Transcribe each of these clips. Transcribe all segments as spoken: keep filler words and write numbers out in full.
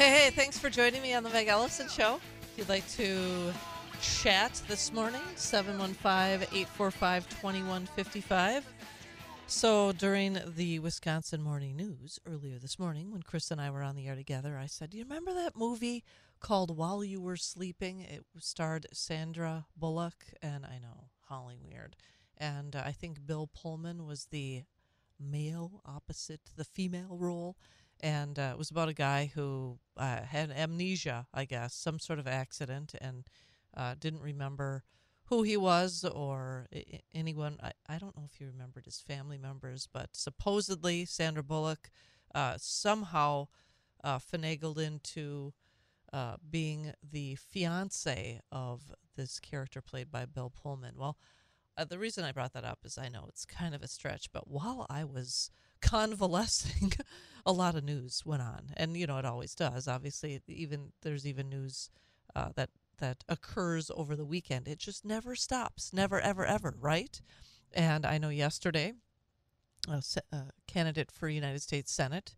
Hey, hey, thanks for joining me on The Meg Ellefson Show. If you'd like to chat this morning, seven one five, eight four five, two one five five. So during the Wisconsin Morning News earlier this morning, when Chris and I were on the air together, I said, do you remember that movie called While You Were Sleeping? It starred Sandra Bullock and, I know, Holly Weird. And uh, I think Bill Pullman was the male opposite the female role. And uh, it was about a guy who uh, had amnesia, I guess, some sort of accident, and uh, didn't remember who he was or I- anyone. I-, I don't know if he remembered his family members, but supposedly Sandra Bullock uh, somehow uh, finagled into uh, being the fiance of this character played by Bill Pullman. Well, uh, the reason I brought that up is I know it's kind of a stretch, but while I was convalescing, a lot of news went on, and you know it always does. Obviously, even there's even news uh, that that occurs over the weekend. It just never stops, never, ever, ever, right? And I know yesterday, a, a candidate for United States Senate,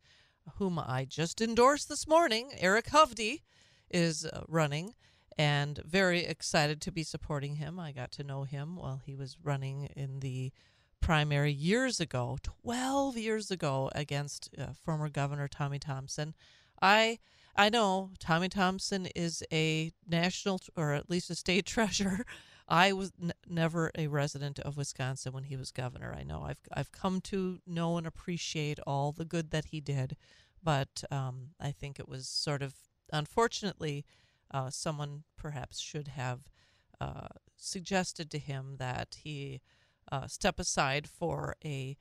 whom I just endorsed this morning, Eric Hovde, is uh, running, and very excited to be supporting him. I got to know him while he was running in the primary years ago, twelve years ago, against uh, former Governor Tommy Thompson. I I know Tommy Thompson is a national t- or at least a state treasurer. I was n- never a resident of Wisconsin when he was governor. I know I've I've come to know and appreciate all the good that he did, but um, I think it was sort of unfortunately uh, someone perhaps should have uh, suggested to him that he Uh, step aside for a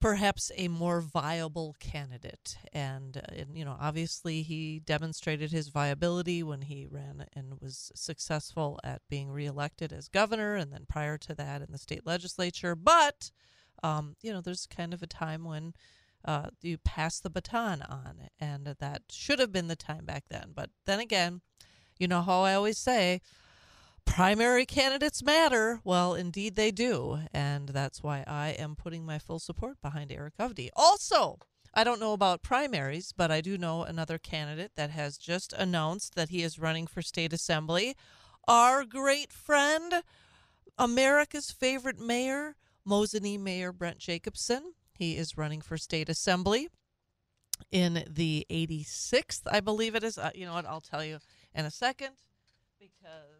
perhaps a more viable candidate, and, uh, and you know obviously he demonstrated his viability when he ran and was successful at being reelected as governor, and then prior to that in the state legislature. But um, you know there's kind of a time when uh, you pass the baton on, and that should have been the time back then. But then again, you know how I always say, primary candidates matter. Well, indeed they do. And that's why I am putting my full support behind Eric Hovde. Also, I don't know about primaries, but I do know another candidate that has just announced that he is running for state assembly. Our great friend, America's favorite mayor, Mosinee Mayor Brent Jacobson. He is running for state assembly in the eighty-sixth, I believe it is. Uh, you know what? I'll tell you in a second, because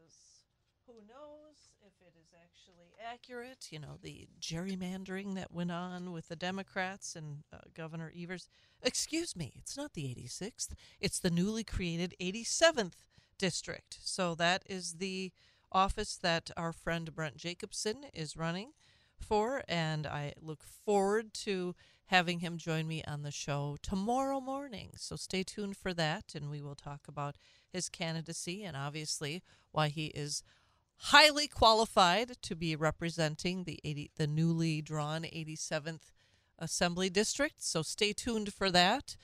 who knows if it is actually accurate? You know, the gerrymandering that went on with the Democrats and uh, Governor Evers. Excuse me, it's not the eighty-sixth. It's the newly created eighty-seventh district. So that is the office that our friend Brent Jacobson is running for. And I look forward to having him join me on the show tomorrow morning. So stay tuned for that. And we will talk about his candidacy and obviously why he is highly qualified to be representing the eighty, the newly drawn eighty-seventh Assembly District. So stay tuned for that.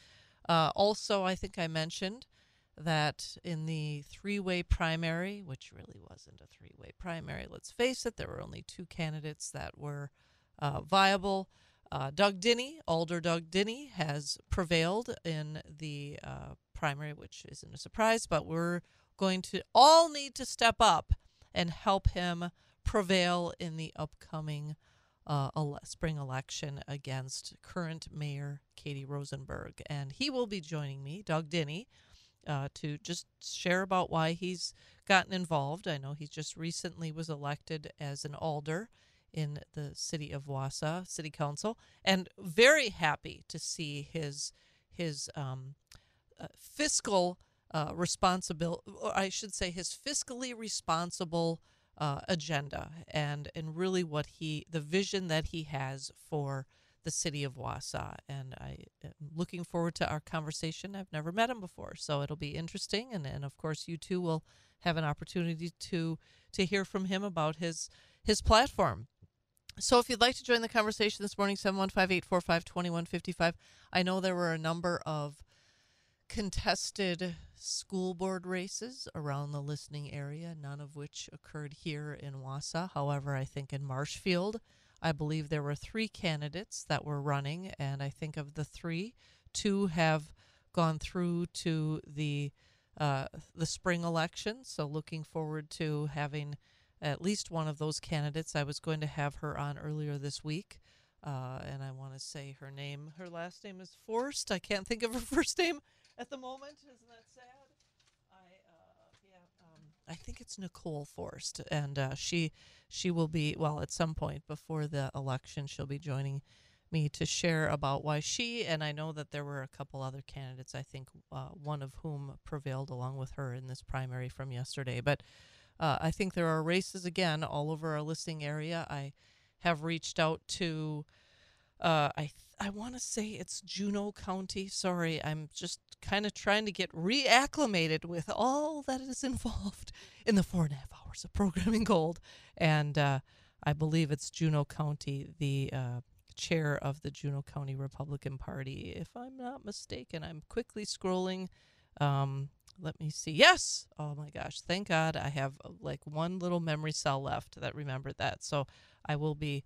Uh, also, I think I mentioned that in the three-way primary, which really wasn't a three-way primary, let's face it, there were only two candidates that were uh, viable. Uh, Doug Dinney, Alder Doug Dinney, has prevailed in the uh, primary, which isn't a surprise, but we're going to all need to step up and help him prevail in the upcoming uh, ele- spring election against current Mayor Katie Rosenberg. And he will be joining me, Doug Dinney, uh, to just share about why he's gotten involved. I know he just recently was elected as an alder in the city of Wausau, City Council, and very happy to see his, his um, uh, fiscal Uh, responsible, or I should say his fiscally responsible uh, agenda, and, and really what he, the vision that he has for the city of Wausau. And I am looking forward to our conversation. I've never met him before, so it'll be interesting. And, and of course, you too will have an opportunity to to hear from him about his his platform. So if you'd like to join the conversation this morning, seven one five, eight four five, two one five five. I know there were a number of contested school board races around the listening area, none of which occurred here in Wausau. However, I think in Marshfield, I believe there were three candidates that were running, and I think of the three, two have gone through to the uh, the spring election, so looking forward to having at least one of those candidates. I was going to have her on earlier this week, uh, and I want to say her name. Her last name is Forst. I can't think of her first name at the moment. Isn't that sad? I uh, yeah, um, I think it's Nicole Forst, and uh, she she will be, well, at some point before the election, she'll be joining me to share about why she, and I know that there were a couple other candidates, I think uh, one of whom prevailed along with her in this primary from yesterday. But uh, I think there are races, again, all over our listening area. I have reached out to, uh, I, I want to say it's Juneau County. Sorry, I'm just kind of trying to get reacclimated with all that is involved in the four and a half hours of programming gold. And uh, I believe it's Juneau County, the uh, chair of the Juneau County Republican Party, if I'm not mistaken. I'm quickly scrolling. Um, let me see. Yes! Oh my gosh, thank God I have like one little memory cell left that remembered that. So I will be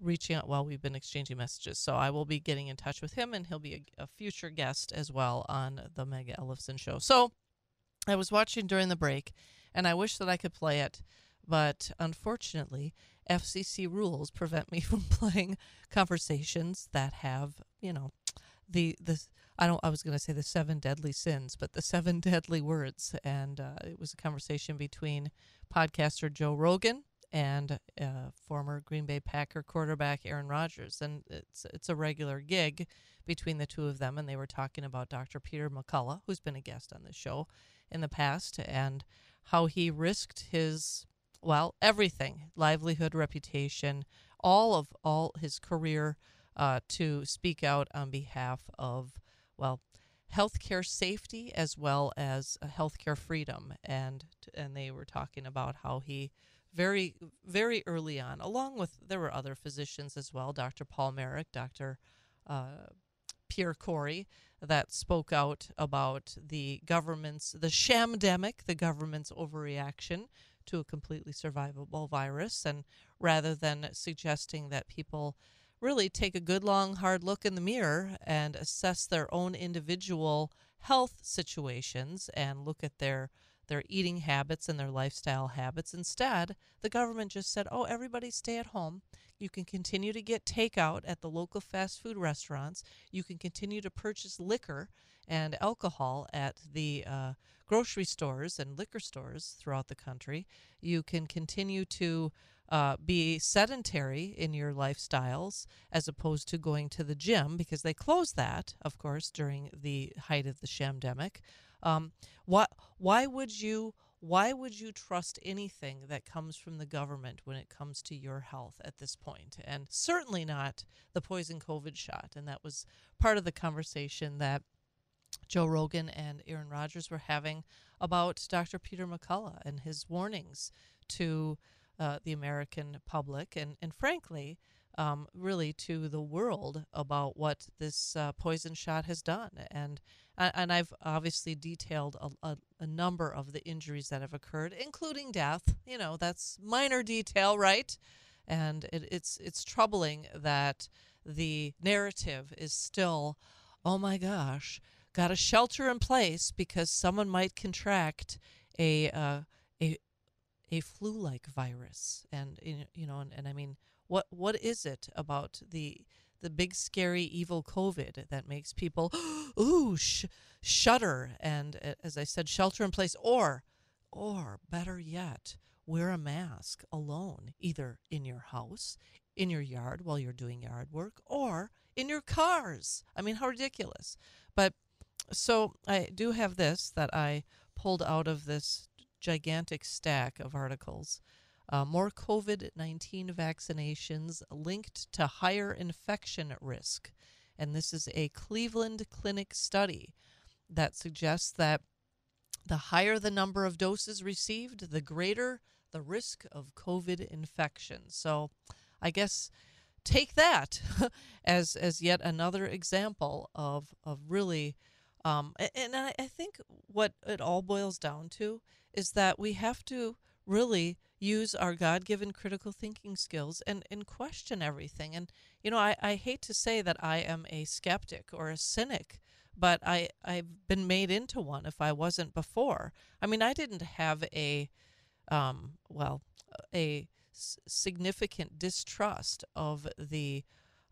reaching out while we've been exchanging messages. So I will be getting in touch with him, and he'll be a, a future guest as well on the Meg Ellefson Show. So I was watching during the break, and I wish that I could play it, but unfortunately, F C C rules prevent me from playing conversations that have, you know, the, the I don't, I was going to say the seven deadly sins, but the seven deadly words. And uh, it was a conversation between podcaster Joe Rogan and uh, former Green Bay Packer quarterback Aaron Rodgers. And it's, it's a regular gig between the two of them. And they were talking about Doctor Peter McCullough, who's been a guest on this show in the past, and how he risked his, well, everything, livelihood, reputation, all of all his career uh, to speak out on behalf of, well, healthcare safety as well as healthcare freedom. And and they were talking about how he very, very early on, along with, there were other physicians as well, Doctor Paul Merrick, Doctor Uh, Pierre Corey, that spoke out about the government's, the shamdemic, the government's overreaction to a completely survivable virus, and rather than suggesting that people really take a good, long, hard look in the mirror and assess their own individual health situations and look at their their eating habits and their lifestyle habits. Instead, the government just said, oh, everybody stay at home. You can continue to get takeout at the local fast food restaurants. You can continue to purchase liquor and alcohol at the uh, grocery stores and liquor stores throughout the country. You can continue to uh, be sedentary in your lifestyles as opposed to going to the gym, because they closed that, of course, during the height of the shamdemic. Um, why, why would you... Why would you trust anything that comes from the government when it comes to your health at this point? And certainly not the poison COVID shot. And that was part of the conversation that Joe Rogan and Aaron Rodgers were having about Doctor Peter McCullough and his warnings to uh, the American public and, and frankly, um, really to the world about what this uh, poison shot has done. And And I've obviously detailed a, a, a number of the injuries that have occurred, including death. You know, that's minor detail, right? And it, it's it's troubling that the narrative is still, oh my gosh, got to shelter in place because someone might contract a uh, a a flu-like virus. And you know, and, and I mean, what what is it about the the big, scary, evil COVID that makes people, ooh, sh- shudder, and, as I said, shelter in place, or, or better yet, wear a mask alone, either in your house, in your yard while you're doing yard work, or in your cars. I mean, how ridiculous. But so I do have this that I pulled out of this gigantic stack of articles. Uh, more COVID nineteen vaccinations linked to higher infection risk. And this is a Cleveland Clinic study that suggests that the higher the number of doses received, the greater the risk of COVID infection. So I guess take that as as yet another example of, of really, um, and I, I think what it all boils down to is that we have to really use our God-given critical thinking skills and, and question everything. And, you know, I, I hate to say that I am a skeptic or a cynic, but I, I've been made into one if I wasn't before. I mean, I didn't have a, um, well, a s- significant distrust of the,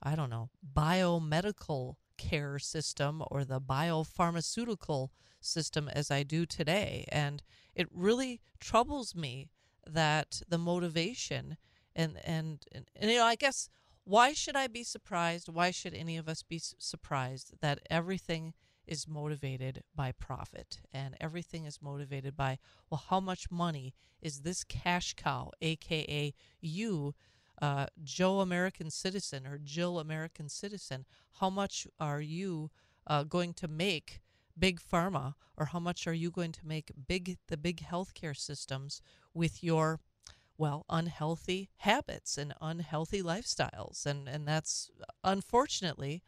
I don't know, biomedical care system or the biopharmaceutical system as I do today. And it really troubles me that the motivation and, and, and, and you know, I guess, why should I be surprised? Why should any of us be su- surprised that everything is motivated by profit and everything is motivated by, well, how much money is this cash cow, A K A you, uh, Joe American citizen or Jill American citizen, how much are you uh, going to make big pharma, or how much are you going to make big the big healthcare systems with your, well, unhealthy habits and unhealthy lifestyles. And, and that's, unfortunately,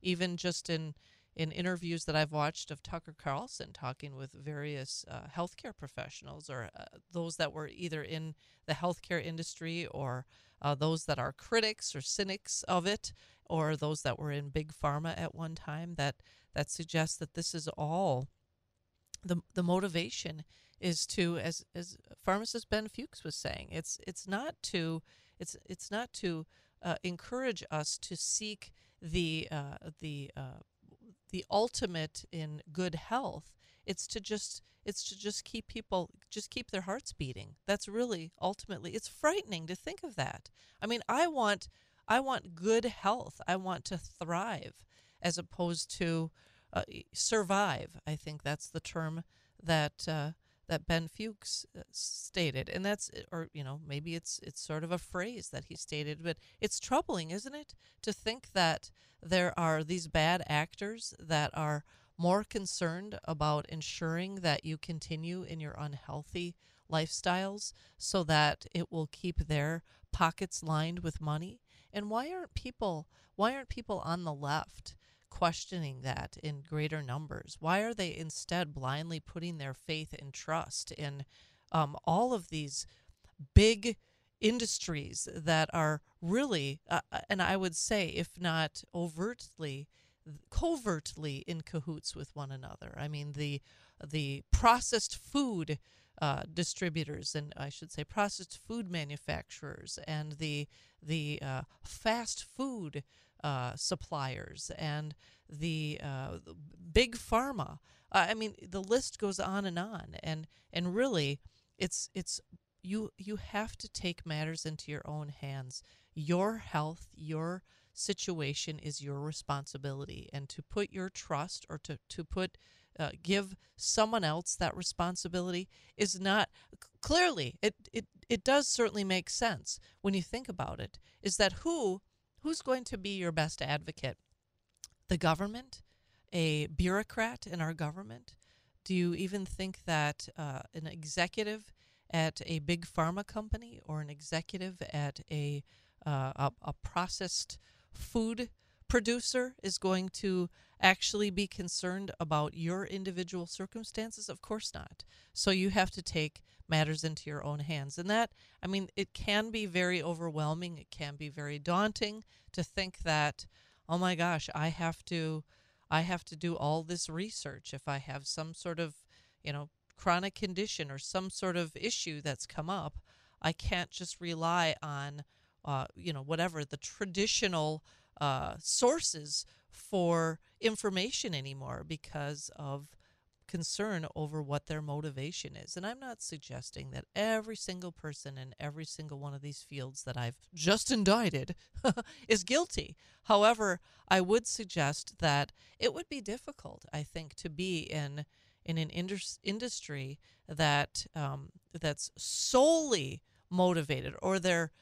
even just in, in interviews that I've watched of Tucker Carlson talking with various uh, healthcare professionals or uh, those that were either in the healthcare industry or uh, those that are critics or cynics of it, or those that were in big pharma at one time, that, that suggests that this is all the the motivation is to, as as pharmacist Ben Fuchs was saying, it's it's not to it's it's not to uh, encourage us to seek the uh, the uh, the ultimate in good health. It's to just it's to just keep people just keep their hearts beating. That's really ultimately. It's frightening to think of that. I mean, I want I want good health. I want to thrive, as opposed to uh, survive. I think that's the term that. Uh, that Ben Fuchs stated, and that's, or, you know, maybe it's it's sort of a phrase that he stated, but it's troubling, isn't it, to think that there are these bad actors that are more concerned about ensuring that you continue in your unhealthy lifestyles so that it will keep their pockets lined with money. And why aren't people, why aren't people on the left questioning that in greater numbers? Why are they instead blindly putting their faith and trust in um, all of these big industries that are really, uh, and I would say, if not overtly, covertly in cahoots with one another? I mean, the the processed food uh, distributors, and I should say processed food manufacturers, and the the uh, fast food Uh, suppliers and the uh, big pharma. Uh, I mean, the list goes on and on. And and really, it's it's you you have to take matters into your own hands. Your health, your situation is your responsibility, and to put your trust or to to put uh, give someone else that responsibility is not clearly. It it it does certainly make sense when you think about it. Is that who? Who's going to be your best advocate? The government? A bureaucrat in our government? Do you even think that uh, an executive at a big pharma company or an executive at a, uh, a, a processed food producer is going to actually be concerned about your individual circumstances? Of course not. So you have to take matters into your own hands. And that, I mean, it can be very overwhelming. It can be very daunting to think that, oh my gosh, I have to, I have to do all this research if I have some sort of, you know, chronic condition or some sort of issue that's come up. I can't just rely on, uh, you know, whatever the traditional uh, sources for information anymore because of concern over what their motivation is. And I'm not suggesting that every single person in every single one of these fields that I've just indicted is guilty. However, I would suggest that it would be difficult, I think, to be in in an indus- industry that um, that's solely motivated, or their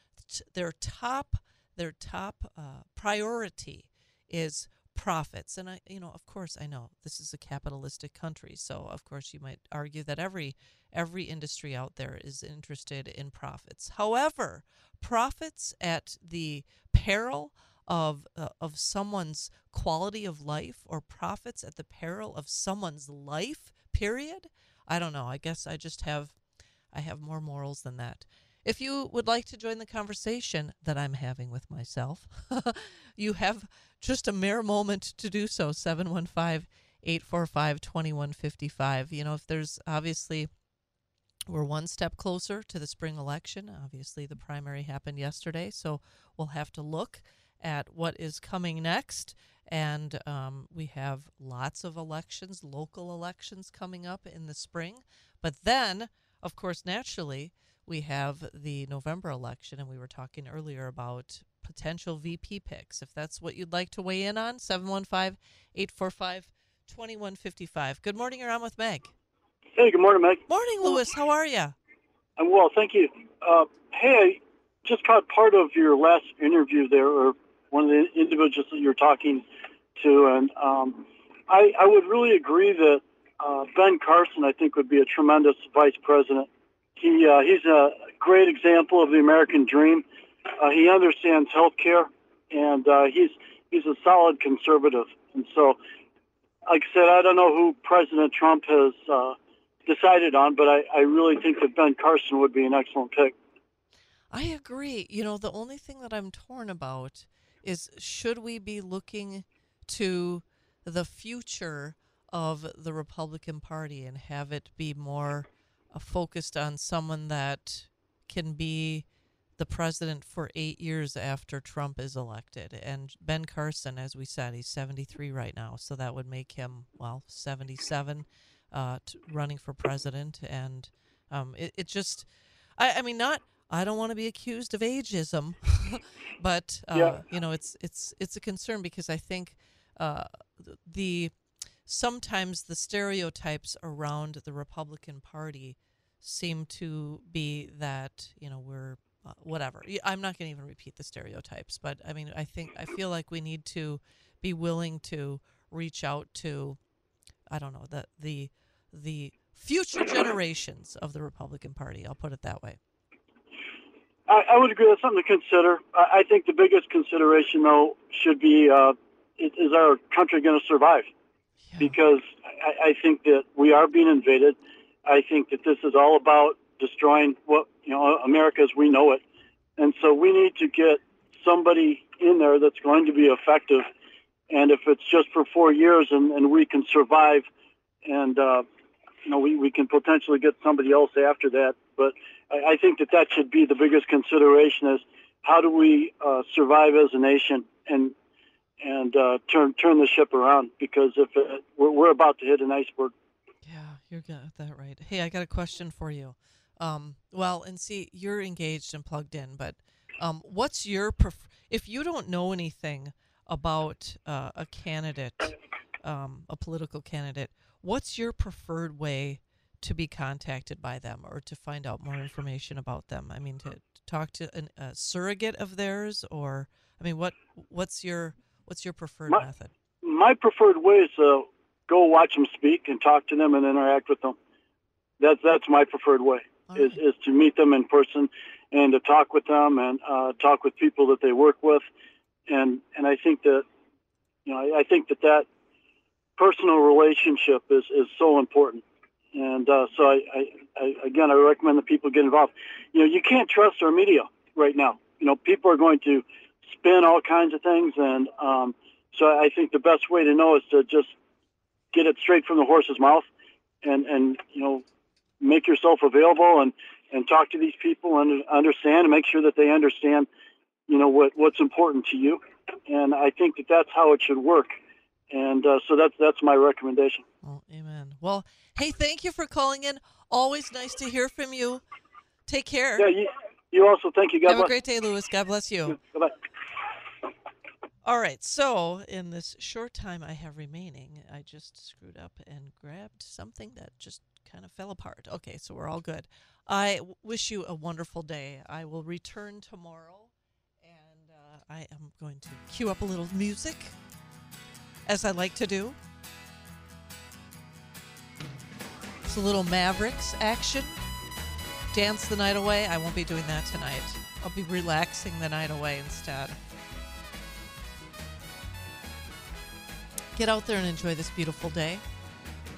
their top their top uh, priority is profits. And I, you know, of course, I know this is a capitalistic country, so of course you might argue that every every industry out there is interested in profits. However, profits at the peril of uh, of someone's quality of life, or profits at the peril of someone's life, period. I don't know. I guess I just have I have more morals than that. If you would like to join the conversation that I'm having with myself, you have just a mere moment to do so, seven one five, eight eight eight, one oh three six. eight four five, two one five five. You know, if there's obviously, we're one step closer to the spring election. Obviously, the primary happened yesterday, so we'll have to look at what is coming next. And um, we have lots of elections, local elections coming up in the spring. But then, of course, naturally, we have the November election, and we were talking earlier about potential V P picks. If that's what you'd like to weigh in on, seven one five, eight four five, two one five five. Good morning, you're on with Meg. Hey, good morning, Meg. Morning, Louis. How are you? I'm well, thank you. Uh, hey, I just caught part of your last interview there, or one of the individuals that you're talking to, and um, I, I would really agree that uh, Ben Carson, I think, would be a tremendous vice president. He uh, he's a great example of the American dream. Uh, he understands healthcare, and uh, he's he's a solid conservative. And so, like I said, I don't know who President Trump has uh, decided on, but I, I really think that Ben Carson would be an excellent pick. I agree. You know, the only thing that I'm torn about is, should we be looking to the future of the Republican Party and have it be more uh, focused on someone that can be the president for eight years after Trump is elected? And Ben Carson, as we said, he's seventy-three right now, so that would make him, well, seventy-seven, uh, t- running for president. And um, it, it just, I, I mean, not, I don't want to be accused of ageism, but, uh, yeah. you know, it's, it's, it's a concern, because I think uh, the, sometimes the stereotypes around the Republican Party seem to be that, you know, we're, Uh, whatever. I'm not going to even repeat the stereotypes, but I mean, I think, I feel like we need to be willing to reach out to, I don't know, the the the future generations of the Republican Party. I'll put it that way. I, I would agree. That's something to consider. I, I think the biggest consideration, though, should be uh, is our country going to survive? Yeah. Because I, I think that we are being invaded. I think that this is all about destroying what, you know, America as we know it. And so we need to get somebody in there that's going to be effective. And if it's just for four years and, and we can survive and, uh, you know, we, we can potentially get somebody else after that. But I, I think that that should be the biggest consideration, is how do we uh, survive as a nation and and uh, turn turn the ship around? Because if it, we're, we're about to hit an iceberg. Yeah, you're got that right. Hey, I got a question for you. Um, well, and see, you're engaged and plugged in, but um, what's your, pref- if you don't know anything about uh, a candidate, um, a political candidate, what's your preferred way to be contacted by them or to find out more information about them? I mean, to, to talk to an, a surrogate of theirs, or, I mean, what what's your what's your preferred my, method? My preferred way is to go watch them speak and talk to them and interact with them. That's, that's my preferred way. Right. Is, is to meet them in person and to talk with them and uh, talk with people that they work with. And and I think that, you know, I, I think that that personal relationship is, is so important. And uh, so, I, I, I again, I recommend that people get involved. You know, you can't trust our media right now. You know, people are going to spin all kinds of things. And um, so I think the best way to know is to just get it straight from the horse's mouth and, and you know, make yourself available and, and talk to these people and understand and make sure that they understand, you know, what, what's important to you. And I think that that's how it should work. And uh, so that's, that's my recommendation. Oh, amen. Well, hey, thank you for calling in. Always nice to hear from you. Take care. Yeah, you, you also. Thank you. God Have bless. a great day, Louis. God bless you. Bye-bye. All right, so in this short time I have remaining, I just screwed up and grabbed something that just kind of fell apart. Okay, so we're all good. I w- wish you a wonderful day. I will return tomorrow, and uh, I am going to cue up a little music, as I like to do. It's a little Mavericks action. Dance the night away. I won't be doing that tonight. I'll be relaxing the night away instead. Get out there and enjoy this beautiful day.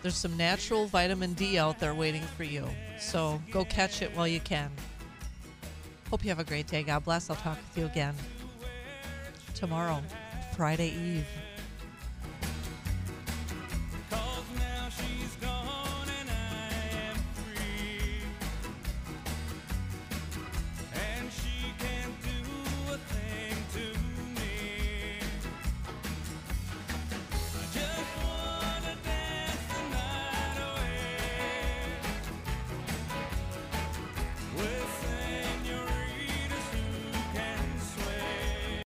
There's some natural vitamin D out there waiting for you. So go catch it while you can. Hope you have a great day. God bless. I'll talk with you again tomorrow, Friday Eve.